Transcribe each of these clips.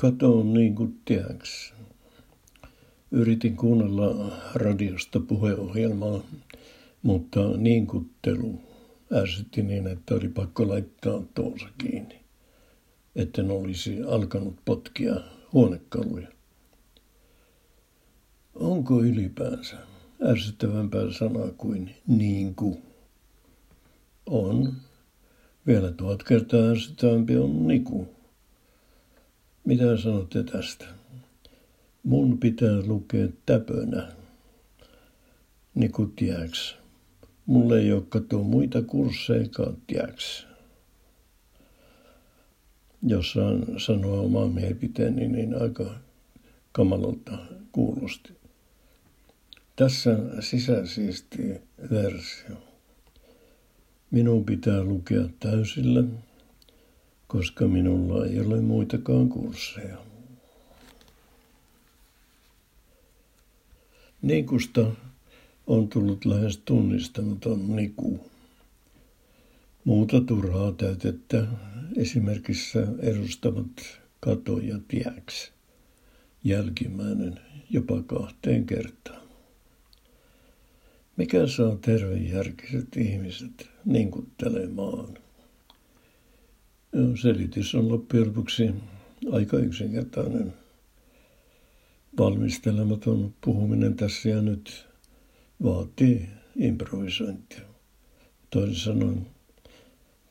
Katoin niin kuin teäksi. Yritin kuunnella radiosta puheohjelmaa, mutta niin kuttelu ärsytti niin, että oli pakko laittaa tuossa kiinni, etten olisi alkanut potkia huonekaluja. Onko ylipäänsä ärsyttävämpää sanaa kuin niin kuin? On. Vielä 1000 kertaa ärsyttävämpi on niku. Mitä sanotte tästä? Mun pitää lukea täpönä. Niku jääks. Mulle ei ole katsoa muita kurssejakaan jääks. Jos saan sanoa omaa mielipiteeni, niin aika kamalalta kuulosti. Tässä sisäsiisti versio. Minun pitää lukea täysillä, koska minulla ei ole muitakaan kursseja. Nikusta on tullut lähes tunnistamaton niku. Muuta turhaa täytettä esimerkissä edustavat kato ja tiäks. Jälkimmäinen jopa 2 kertaan. Mikä saa tervejärkiset ihmiset ninkuttelemaan? Selitys on loppujen lopuksi aika yksinkertainen. Valmistelematon puhuminen tässä ja nyt vaatii improvisointia. Toisin sanoen,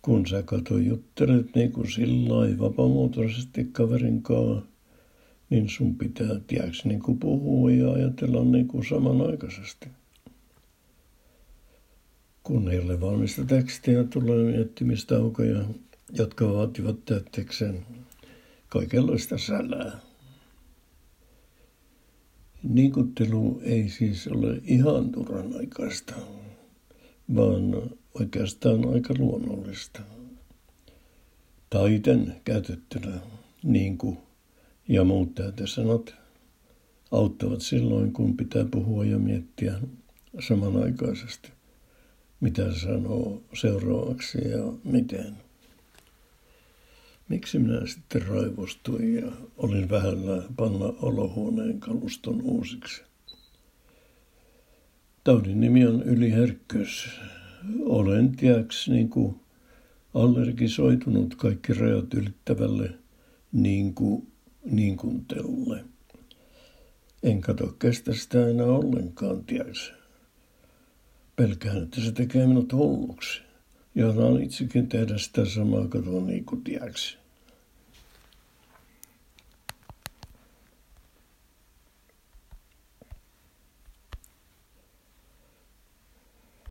kun sä kato juttelet niin kuin sillai vapamuotoisesti kaverinkaan, niin sun pitää tiäks niin kuin puhua ja ajatella niin kuin samanaikaisesti. Kun ei ole valmista tekstiä, tulee miettimistaukoja, jotka vaativat täytteekseen kaikenlaista sälää. Nikuttelu ei siis ole ihan turhan aikaista, vaan oikeastaan aika luonnollista. Taiten käytettynä niinku ja muut täytesanat auttavat silloin, kun pitää puhua ja miettiä samanaikaisesti, mitä sanoo seuraavaksi ja miten. Miksi minä sitten raivostuin ja olin vähällä panna olohuoneen kaluston uusiksi? Taudin nimi on yliherkkyys. Olen tiäks niin kuin allergisoitunut kaikki rajat ylittävälle niin kuin teolle. En kato kestä sitä enää ollenkaan tiäks. Pelkään, että se tekee minut hulluksi. Ja on itsekin tehdä sitä samaa katoa niin kuin tiäksi.